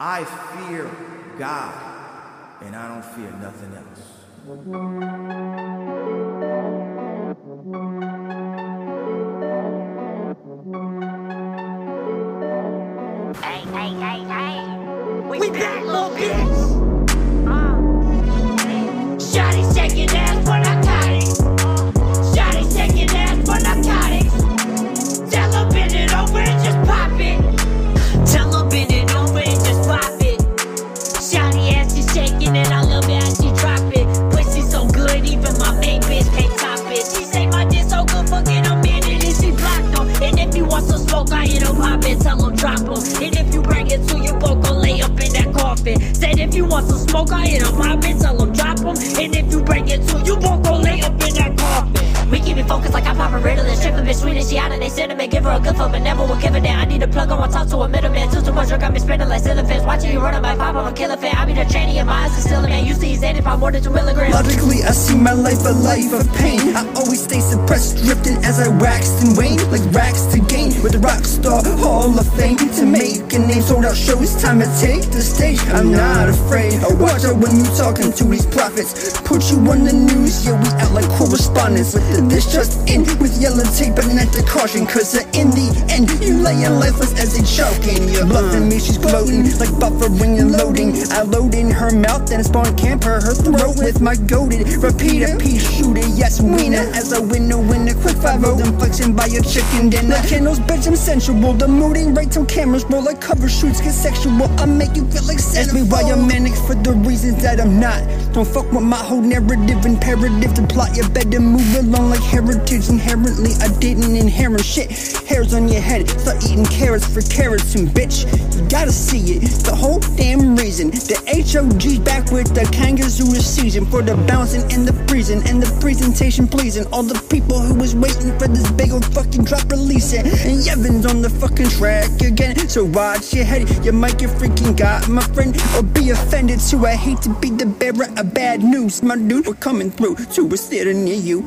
I fear God, and I don't fear nothing else. Hey, hey, hey, hey. We back, little bitch. Shawty shaking ass for narcotics. Shawty shaking ass for narcotics. Tell her bend it over and just pop it. Tell her bend it over and just pop it. Shawty ass is shaking and I love it how she drop it. Pussy so good even my main bitch can't top it. She say my dick so good forget I'm in it and she blocked him. And if you want some smoke I hit him pop it, tell him drop him. And if you bring it to your boat gon' lay up in that coffin. Said if you want some smoke I hit him pop it, tell him drop him. And if you break it too, you won't go lay up in that coffin. We keep it focused like I pop a riddle and strip a bitch sweet and she out and they cinnamon. Give her a good fuck but never will give a damn. I need a plug, I won't talk to a middleman. Too much drug, I been spinning like elephants. Watching you run on my pop, I'm a killer fan. I be the tranny and my eyes are still a man. You see he's 85 more than 2 milligrams. Logically, I see my life of pain. I always stay suppressed, drifting as I waxed and wane. Like racks to gain, with the rock star hall of fame. To make a name, sold out shows, time to take the stage. I'm not afraid, I watch out when you talking to these plots. Put you on the news, yeah, we out like correspondents. With the dish just in, with yellow tape and not the caution. Cause in the end, you layin' lifeless as a choking. You're bluffing me, she's gloating, like buffering and loading. I load in her mouth and spawn camper her throat with my goaded repeater, pea shooter, yes, wiener. As a winner, quick 5-0, then flexing by your chicken dinner. Like candles, bitch, I'm sensual, the mood ain't right till cameras roll. Like cover shoots, get sexual, I make you feel like centerfold. Ask me why you're manic for the reasons that I'm not. Don't fuck with my whole narrative, imperative to plot. You better move along like heritage. Inherently, I didn't inherit shit. Hairs on your head, start eating carrots for kerosene, bitch. You gotta see it, the whole damn reason. The H.O.G. back with the kangaroo season. For the bouncing and the freezing, and the presentation pleasing. All the people who was waiting for this big old fucking drop releasing. And Yevon's on the fucking track again. So watch your head, you might get freaking got, my friend. Or be offended, so I hate to be the bearer of bad news, my dude, we're coming through to a city near you.